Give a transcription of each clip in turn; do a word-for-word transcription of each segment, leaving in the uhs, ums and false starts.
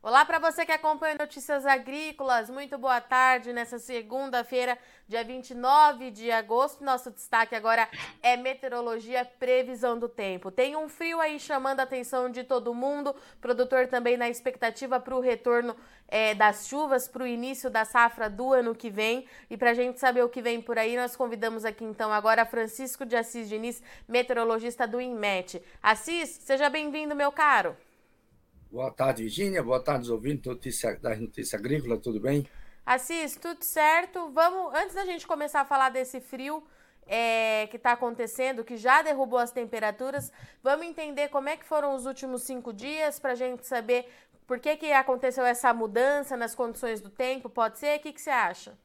Olá para você que acompanha Notícias Agrícolas, muito boa tarde nessa segunda-feira, dia vinte e nove de agosto. Nosso destaque agora é meteorologia, previsão do tempo. Tem um frio aí chamando a atenção de todo mundo, produtor também na expectativa para o retorno é, das chuvas, para o início da safra do ano que vem. E para a gente saber o que vem por aí, nós convidamos aqui então agora Francisco de Assis Diniz, meteorologista do I N M E T. Assis, seja bem-vindo, meu caro. Boa tarde, Virgínia. Boa tarde aos ouvintes notícia, das Notícias Agrícolas. Tudo bem? Assis, tudo certo. Vamos, antes da gente começar a falar desse frio é, que está acontecendo, que já derrubou as temperaturas, vamos entender como é que foram os últimos cinco dias para a gente saber por que, que aconteceu essa mudança nas condições do tempo. Pode ser? O que, que você acha?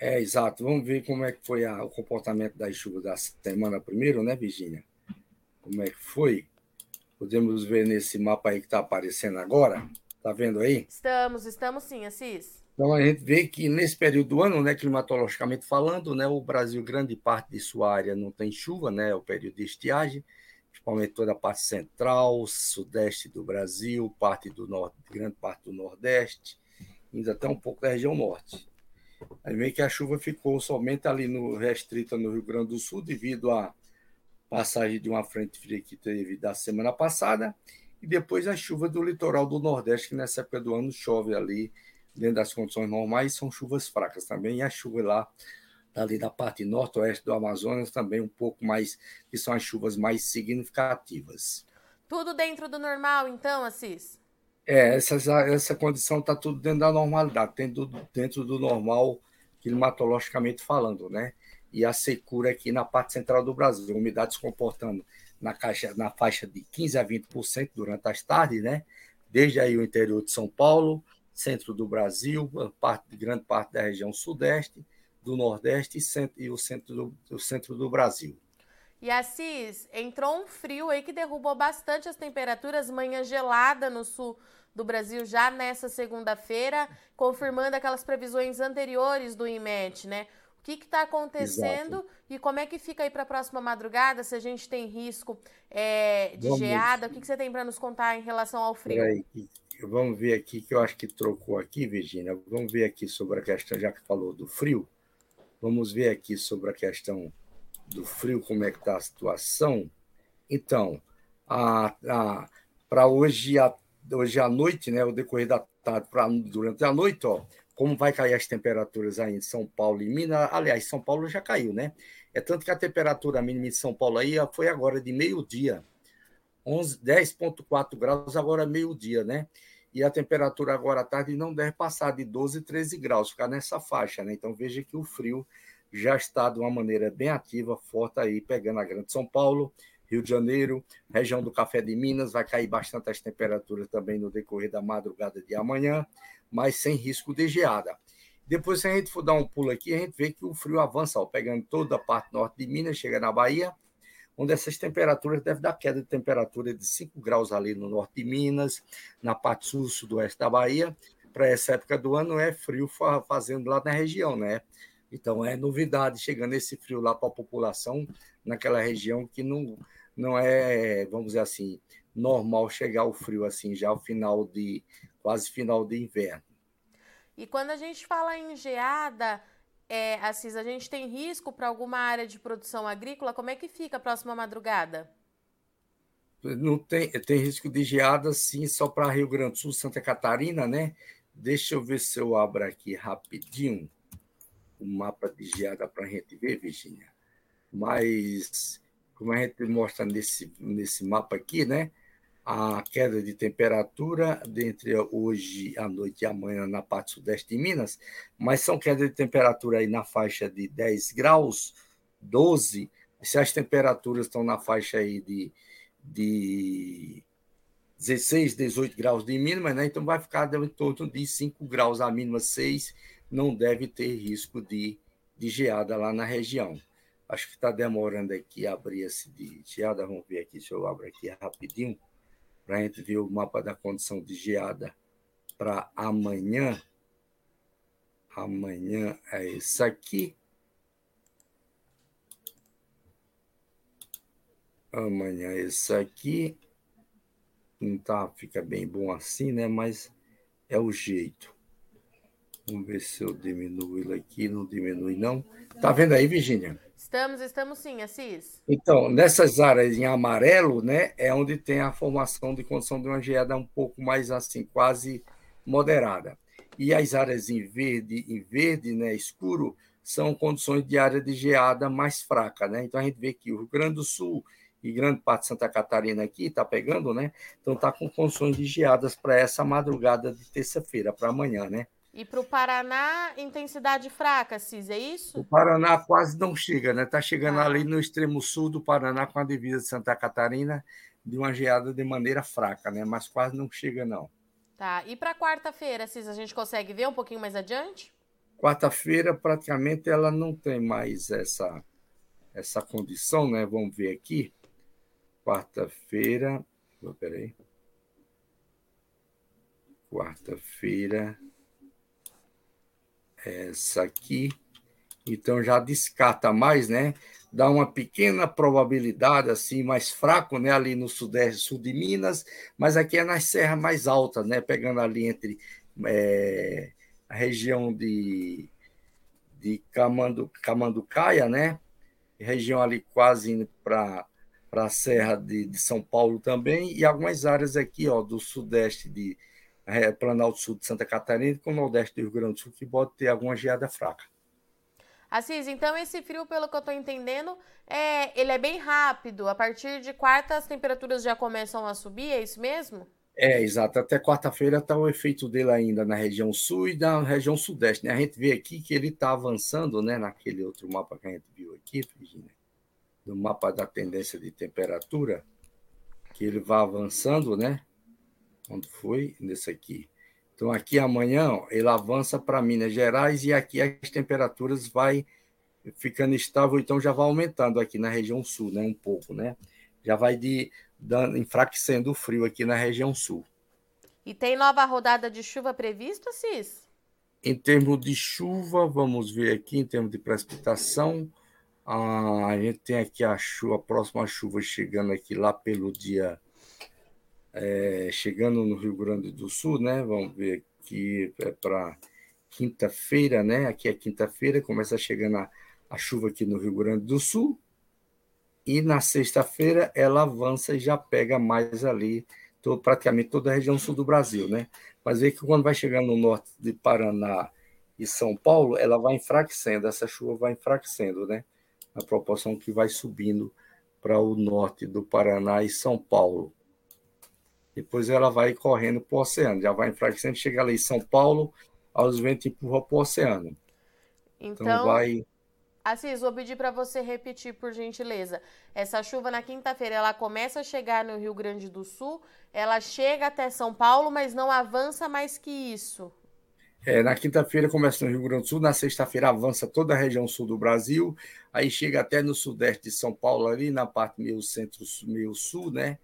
É, exato. Vamos ver como é que foi a, o comportamento das chuvas da semana primeiro, né, Virgínia? Como é que foi? Podemos ver nesse mapa aí que está aparecendo agora. Está vendo aí? Estamos, estamos sim, Assis. Então, a gente vê que nesse período do ano, né, climatologicamente falando, né, o Brasil, grande parte de sua área não tem chuva, né, é o período de estiagem, principalmente toda a parte central, sudeste do Brasil, parte do norte, grande parte do nordeste, ainda até um pouco da região norte. Aí meio que a chuva ficou somente ali no, restrita no Rio Grande do Sul, devido a passagem de uma frente fria que teve da semana passada, e depois a chuva do litoral do Nordeste, que nessa época do ano chove ali, dentro das condições normais, são chuvas fracas também, e a chuva lá, ali da parte norte-oeste do Amazonas, também um pouco mais, que são as chuvas mais significativas. Tudo dentro do normal, então, Assis? É, essa, essa condição está tudo dentro da normalidade, dentro do, dentro do normal, climatologicamente falando, né? E a secura aqui na parte central do Brasil, a umidade se comportando na, caixa, na faixa de quinze a vinte por cento durante as tardes, né? Desde aí o interior de São Paulo, centro do Brasil, parte, grande parte da região sudeste, do nordeste e, centro, e o, centro do, o centro do Brasil. E Assis, entrou um frio aí que derrubou bastante as temperaturas, manhã gelada no sul do Brasil já nessa segunda-feira, confirmando aquelas previsões anteriores do I N M E T, né? O que está acontecendo? Exato. E como é que fica aí para a próxima madrugada, se a gente tem risco é, de vamos geada? Ver. O que, que você tem para nos contar em relação ao frio? Aí, vamos ver aqui, que eu acho que trocou aqui, Virgínia. Vamos ver aqui sobre a questão, já que falou do frio, vamos ver aqui sobre a questão do frio, como é que está a situação. Então, para hoje, a, hoje à noite, né, o decorrer da tarde, pra, durante a noite, ó, como vai cair as temperaturas aí em São Paulo e Minas. Aliás, São Paulo já caiu, né? É tanto que a temperatura mínima em São Paulo aí foi agora de meio-dia. dez vírgula quatro graus, agora meio-dia, né? E a temperatura agora à tarde não deve passar de doze, treze graus, ficar nessa faixa, né? Então veja que o frio já está de uma maneira bem ativa, forte aí, pegando a Grande São Paulo, Rio de Janeiro, região do Café de Minas, vai cair bastante as temperaturas também no decorrer da madrugada de amanhã, mas sem risco de geada. Depois, se a gente for dar um pulo aqui, a gente vê que o frio avança, ó, pegando toda a parte norte de Minas, chega na Bahia, onde essas temperaturas devem dar queda de temperatura de cinco graus ali no norte de Minas, na parte sul, sudoeste da Bahia. Para essa época do ano é frio fazendo lá na região, né? Então é novidade chegando esse frio lá para a população naquela região que não, não é, vamos dizer assim, normal chegar o frio assim já ao final de... quase final de inverno. E quando a gente fala em geada, é, Assis, a gente tem risco para alguma área de produção agrícola? Como é que fica a próxima madrugada? Não tem, tem risco de geada, sim, só para Rio Grande do Sul, Santa Catarina, né? Deixa eu ver se eu abro aqui rapidinho o mapa de geada para a gente ver, Virgínia. Mas, como a gente mostra nesse, nesse mapa aqui, né? A queda de temperatura entre hoje à noite e amanhã na parte sudeste de Minas, mas são queda de temperatura aí na faixa de dez graus, doze, se as temperaturas estão na faixa aí de, de dezesseis, dezoito graus de mínima, né? Então vai ficar em torno de cinco graus, a mínima seis, não deve ter risco de, de geada lá na região. Acho que está demorando aqui abrir esse de geada, vamos ver aqui, deixa eu abrir aqui rapidinho, para a gente ver o mapa da condição de geada para amanhã. Amanhã é esse aqui. Amanhã é esse aqui. Não tá, fica bem bom assim, né? Mas é o jeito. Vamos ver se eu diminuo ele aqui. Não diminui, não. Está vendo aí, Virgínia? Estamos, estamos sim, Assis. Então, nessas áreas em amarelo, né, é onde tem a formação de condição de uma geada um pouco mais assim, quase moderada. E as áreas em verde, em verde, né, escuro, são condições de área de geada mais fraca, né? Então, a gente vê que o Rio Grande do Sul e grande parte de Santa Catarina aqui está pegando, né? Então, está com condições de geadas para essa madrugada de terça-feira, para amanhã, né? E para o Paraná, intensidade fraca, Cis, é isso? O Paraná quase não chega, né? Está chegando ah. ali no extremo sul do Paraná, com a divisa de Santa Catarina, de uma geada de maneira fraca, né? Mas quase não chega, não. Tá. E para quarta-feira, Cis, a gente consegue ver um pouquinho mais adiante? Quarta-feira, praticamente, ela não tem mais essa, essa condição, né? Vamos ver aqui. Quarta-feira... Oh, peraí. Quarta-feira... Essa aqui, então já descarta mais, né? Dá uma pequena probabilidade, assim, mais fraco, né? Ali no sudeste, sul de Minas, mas aqui é nas serras mais altas, né? Pegando ali entre é, a região de, de Camandu, Camanducaia, né? Região ali quase indo para a Serra de, de São Paulo também, e algumas áreas aqui, ó, do sudeste de É, Planalto Sul de Santa Catarina, com o Nordeste do Rio Grande do Sul, que pode ter alguma geada fraca. Assis, então esse frio, pelo que eu estou entendendo, é, ele é bem rápido. A partir de quarta, as temperaturas já começam a subir, é isso mesmo? É, exato. Até quarta-feira está o efeito dele ainda na região sul e na região sudeste, né? A gente vê aqui que ele está avançando, né? Naquele outro mapa que a gente viu aqui, Virgínia, do mapa da tendência de temperatura, que ele vai avançando, né? Onde foi? Nesse aqui. Então, aqui amanhã, ó, ele avança para Minas Gerais e aqui as temperaturas vai ficando estável, então já vai aumentando aqui na região sul, né? Um pouco, né? Já vai de, dando, enfraquecendo o frio aqui na região sul. E tem nova rodada de chuva prevista, Cis? Em termos de chuva, vamos ver aqui, em termos de precipitação, a, a gente tem aqui a, chuva, a próxima chuva chegando aqui lá pelo dia... É, chegando no Rio Grande do Sul, né? Vamos ver aqui é para quinta-feira, né? Aqui é quinta-feira, começa chegando a, a chuva aqui no Rio Grande do Sul e na sexta-feira ela avança e já pega mais ali, todo, praticamente toda a região sul do Brasil, né? Mas vê que quando vai chegando no norte de Paraná e São Paulo, ela vai enfraquecendo, essa chuva vai enfraquecendo, né? Na proporção que vai subindo para o norte do Paraná e São Paulo. Depois ela vai correndo para o oceano, já vai enfraquecendo, chega lá em São Paulo, aos ventos empurra para o oceano. Então, então vai... Assis, vou pedir para você repetir, por gentileza. Essa chuva na quinta-feira, ela começa a chegar no Rio Grande do Sul, ela chega até São Paulo, mas não avança mais que isso. É, na quinta-feira começa no Rio Grande do Sul, na sexta-feira avança toda a região sul do Brasil, aí chega até no sudeste de São Paulo, ali na parte meio centro, meio sul, né?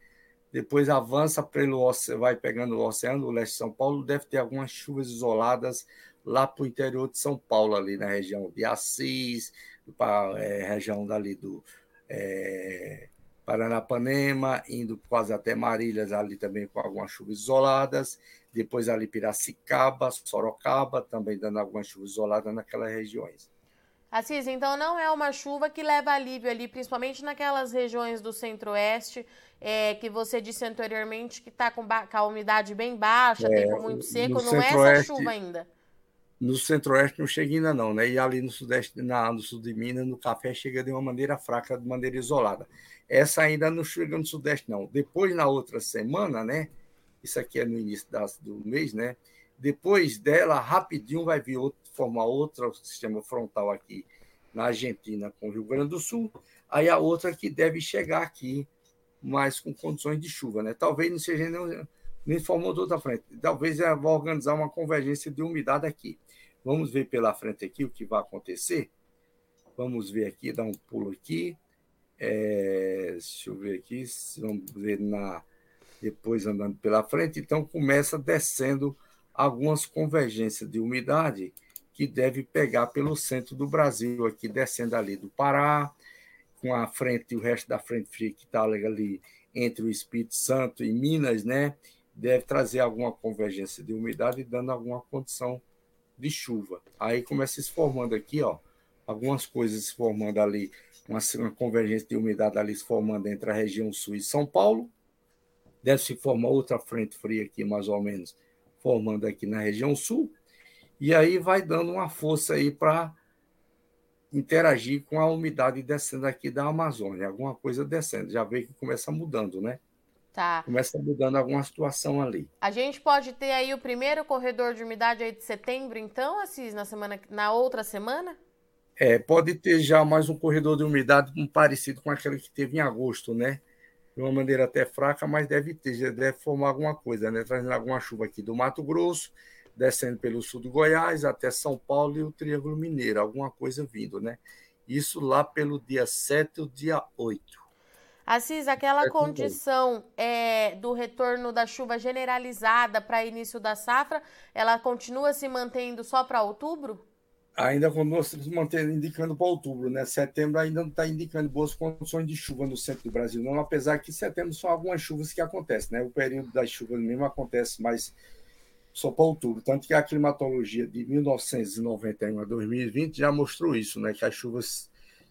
Depois avança pelo oceano, vai pegando o oceano, o leste de São Paulo, deve ter algumas chuvas isoladas lá para o interior de São Paulo, ali na região de Assis, para é, região dali do é, Paranapanema, indo quase até Marilhas, ali também com algumas chuvas isoladas, depois ali Piracicaba, Sorocaba, também dando algumas chuvas isoladas naquelas regiões. Assis, então não é uma chuva que leva alívio ali, principalmente naquelas regiões do centro-oeste, é, que você disse anteriormente que está com, ba- com a umidade bem baixa, é, tempo muito seco, não é essa chuva ainda? No centro-oeste não chega ainda não, né? E ali no sudeste, na, no sul de Minas, no café chega de uma maneira fraca, de maneira isolada. Essa ainda não chega no sudeste não. Depois, na outra semana, né? Isso aqui é no início das, do mês, né? Depois dela, rapidinho, vai vir outro, formar outro sistema frontal aqui na Argentina com o Rio Grande do Sul. Aí a outra que deve chegar aqui, mas com condições de chuva, né? Talvez não seja nem, nem formou de outra frente. Talvez ela vá organizar uma convergência de umidade aqui. Vamos ver pela frente aqui o que vai acontecer. Vamos ver aqui, dar um pulo aqui. É, deixa eu ver aqui. Vamos ver na, depois andando pela frente. Então, começa descendo algumas convergências de umidade que deve pegar pelo centro do Brasil, aqui descendo ali do Pará, com a frente e o resto da frente fria que está ali entre o Espírito Santo e Minas, né? deve trazer alguma convergência de umidade, dando alguma condição de chuva. Aí começa se formando aqui, ó, algumas coisas se formando ali, uma, uma convergência de umidade ali se formando entre a região sul e São Paulo. Deve se formar outra frente fria aqui, mais ou menos, formando aqui na região sul. E aí vai dando uma força aí para interagir com a umidade descendo aqui da Amazônia, alguma coisa descendo. Já vê que começa mudando, né? Tá. Começa mudando alguma situação ali. A gente pode ter aí o primeiro corredor de umidade aí de setembro, então, Assis, na, semana, na outra semana? É, pode ter já mais um corredor de umidade parecido com aquele que teve em agosto, né? De uma maneira até fraca, mas deve ter, já deve formar alguma coisa, né? Trazendo alguma chuva aqui do Mato Grosso, descendo pelo sul do Goiás até São Paulo e o Triângulo Mineiro, alguma coisa vindo, né? Isso lá pelo dia sete ou dia oito. Assis, aquela condição é, do retorno da chuva generalizada para início da safra, ela continua se mantendo só para outubro? Ainda continua se mantendo, indicando para outubro, né? Setembro ainda não está indicando boas condições de chuva no centro do Brasil, não, apesar que setembro são algumas chuvas que acontecem, né? O período das chuvas mesmo acontece, mas só para outubro. Tanto que a climatologia de mil novecentos e noventa e um a dois mil e vinte já mostrou isso, né? Que as chuvas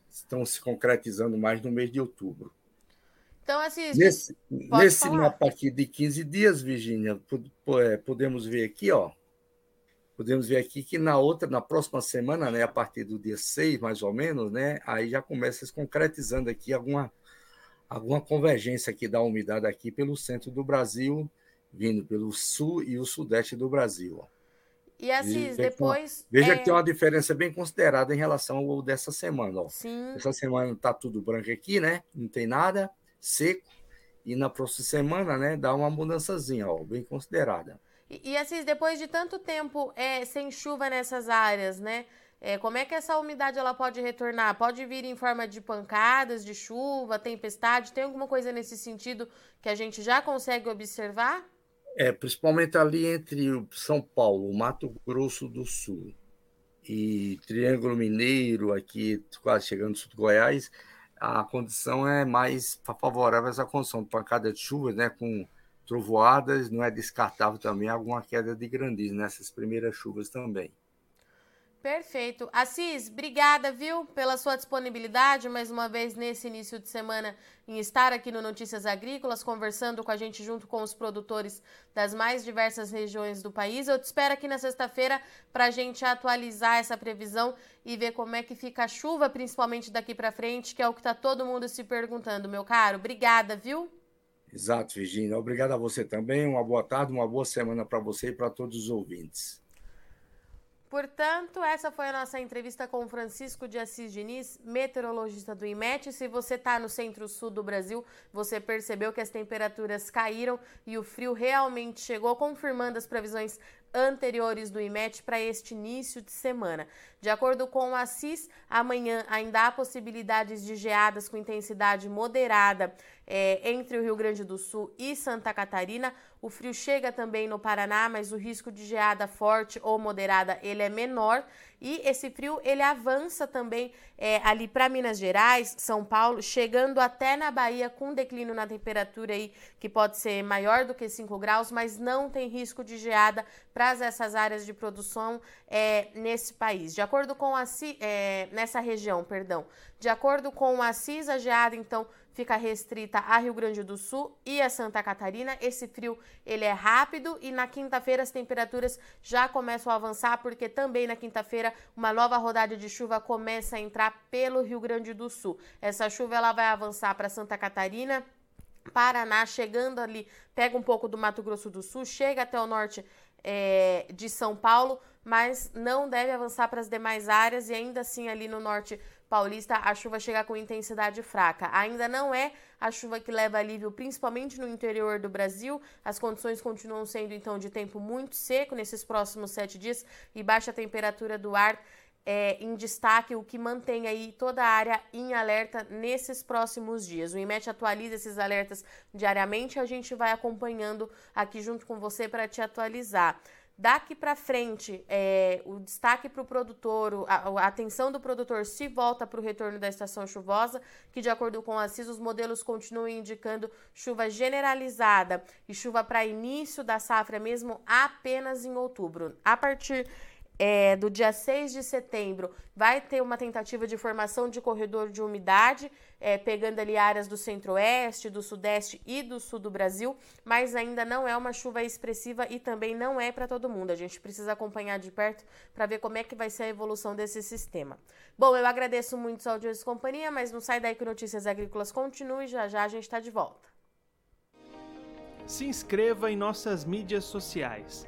estão se concretizando mais no mês de outubro. Então, assim, nesse, nesse mapa aqui de quinze dias, Virgínia, podemos ver aqui, ó. Podemos ver aqui que na outra, na próxima semana, né, a partir do dia seis, mais ou menos, né, aí já começa se concretizando aqui alguma, alguma convergência aqui da umidade aqui pelo centro do Brasil, vindo pelo sul e o sudeste do Brasil, ó. E assim, depois... Veja é... que tem uma diferença bem considerada em relação ao dessa semana, ó. Sim. Essa semana está tudo branco aqui, né? Não tem nada. Seco, e na próxima semana, né, dá uma mudançazinha, ó, bem considerada. E, e Assis, depois de tanto tempo é, sem chuva nessas áreas, né, é, como é que essa umidade ela pode retornar? Pode vir em forma de pancadas, de chuva, tempestade? Tem alguma coisa nesse sentido que a gente já consegue observar? É, principalmente ali entre São Paulo, Mato Grosso do Sul e Triângulo Mineiro, aqui quase chegando no sul do Goiás, a condição é mais favorável a essa condição de pancada de chuva, né, com trovoadas, não é descartável também alguma queda de granizo nessas primeiras chuvas também. Perfeito. Assis, obrigada, viu, pela sua disponibilidade, mais uma vez, nesse início de semana, em estar aqui no Notícias Agrícolas, conversando com a gente junto com os produtores das mais diversas regiões do país. Eu te espero aqui na sexta-feira para a gente atualizar essa previsão e ver como é que fica a chuva, principalmente daqui para frente, que é o que está todo mundo se perguntando, meu caro. Obrigada, viu? Exato, Virgínia. Obrigado a você também. Uma boa tarde, uma boa semana para você e para todos os ouvintes. Portanto, essa foi a nossa entrevista com Francisco de Assis Diniz, meteorologista do I N M E T. Se você está no centro-sul do Brasil, você percebeu que as temperaturas caíram e o frio realmente chegou, confirmando as previsões anteriores do I N M E T para este início de semana. De acordo com o Assis, amanhã ainda há possibilidades de geadas com intensidade moderada é, entre o Rio Grande do Sul e Santa Catarina. O frio chega também no Paraná, mas o risco de geada forte ou moderada ele é menor. E esse frio ele avança também é, ali para Minas Gerais, São Paulo, chegando até na Bahia com declínio na temperatura aí que pode ser maior do que cinco graus, mas não tem risco de geada para essas áreas de produção é, nesse país. De acordo com a C I S A, é, nessa região, perdão, de acordo com a C I S A, a geada então fica restrita a Rio Grande do Sul e a Santa Catarina. Esse frio ele é rápido e na quinta-feira as temperaturas já começam a avançar, porque também na quinta-feira uma nova rodada de chuva começa a entrar pelo Rio Grande do Sul. Essa chuva ela vai avançar para Santa Catarina, Paraná, chegando ali, pega um pouco do Mato Grosso do Sul, chega até o norte É, de São Paulo, mas não deve avançar para as demais áreas e ainda assim ali no norte paulista a chuva chega com intensidade fraca. Ainda não é a chuva que leva alívio, principalmente no interior do Brasil. As condições continuam sendo então de tempo muito seco nesses próximos sete dias e baixa temperatura do ar É, em destaque, o que mantém aí toda a área em alerta nesses próximos dias. O I N M E T atualiza esses alertas diariamente e a gente vai acompanhando aqui junto com você para te atualizar. Daqui para frente, é, o destaque para o produtor, a, a atenção do produtor se volta para o retorno da estação chuvosa, que de acordo com a CISA, os modelos continuam indicando chuva generalizada e chuva para início da safra mesmo apenas em outubro. A partir é, do dia seis de setembro, vai ter uma tentativa de formação de corredor de umidade, É, pegando ali áreas do centro-oeste, do sudeste e do sul do Brasil, mas ainda não é uma chuva expressiva e também não é para todo mundo. A gente precisa acompanhar de perto para ver como é que vai ser a evolução desse sistema. Bom, eu agradeço muito sua audiência e companhia, mas não sai daí que Notícias Agrícolas continue, já já a gente está de volta. Se inscreva em nossas mídias sociais.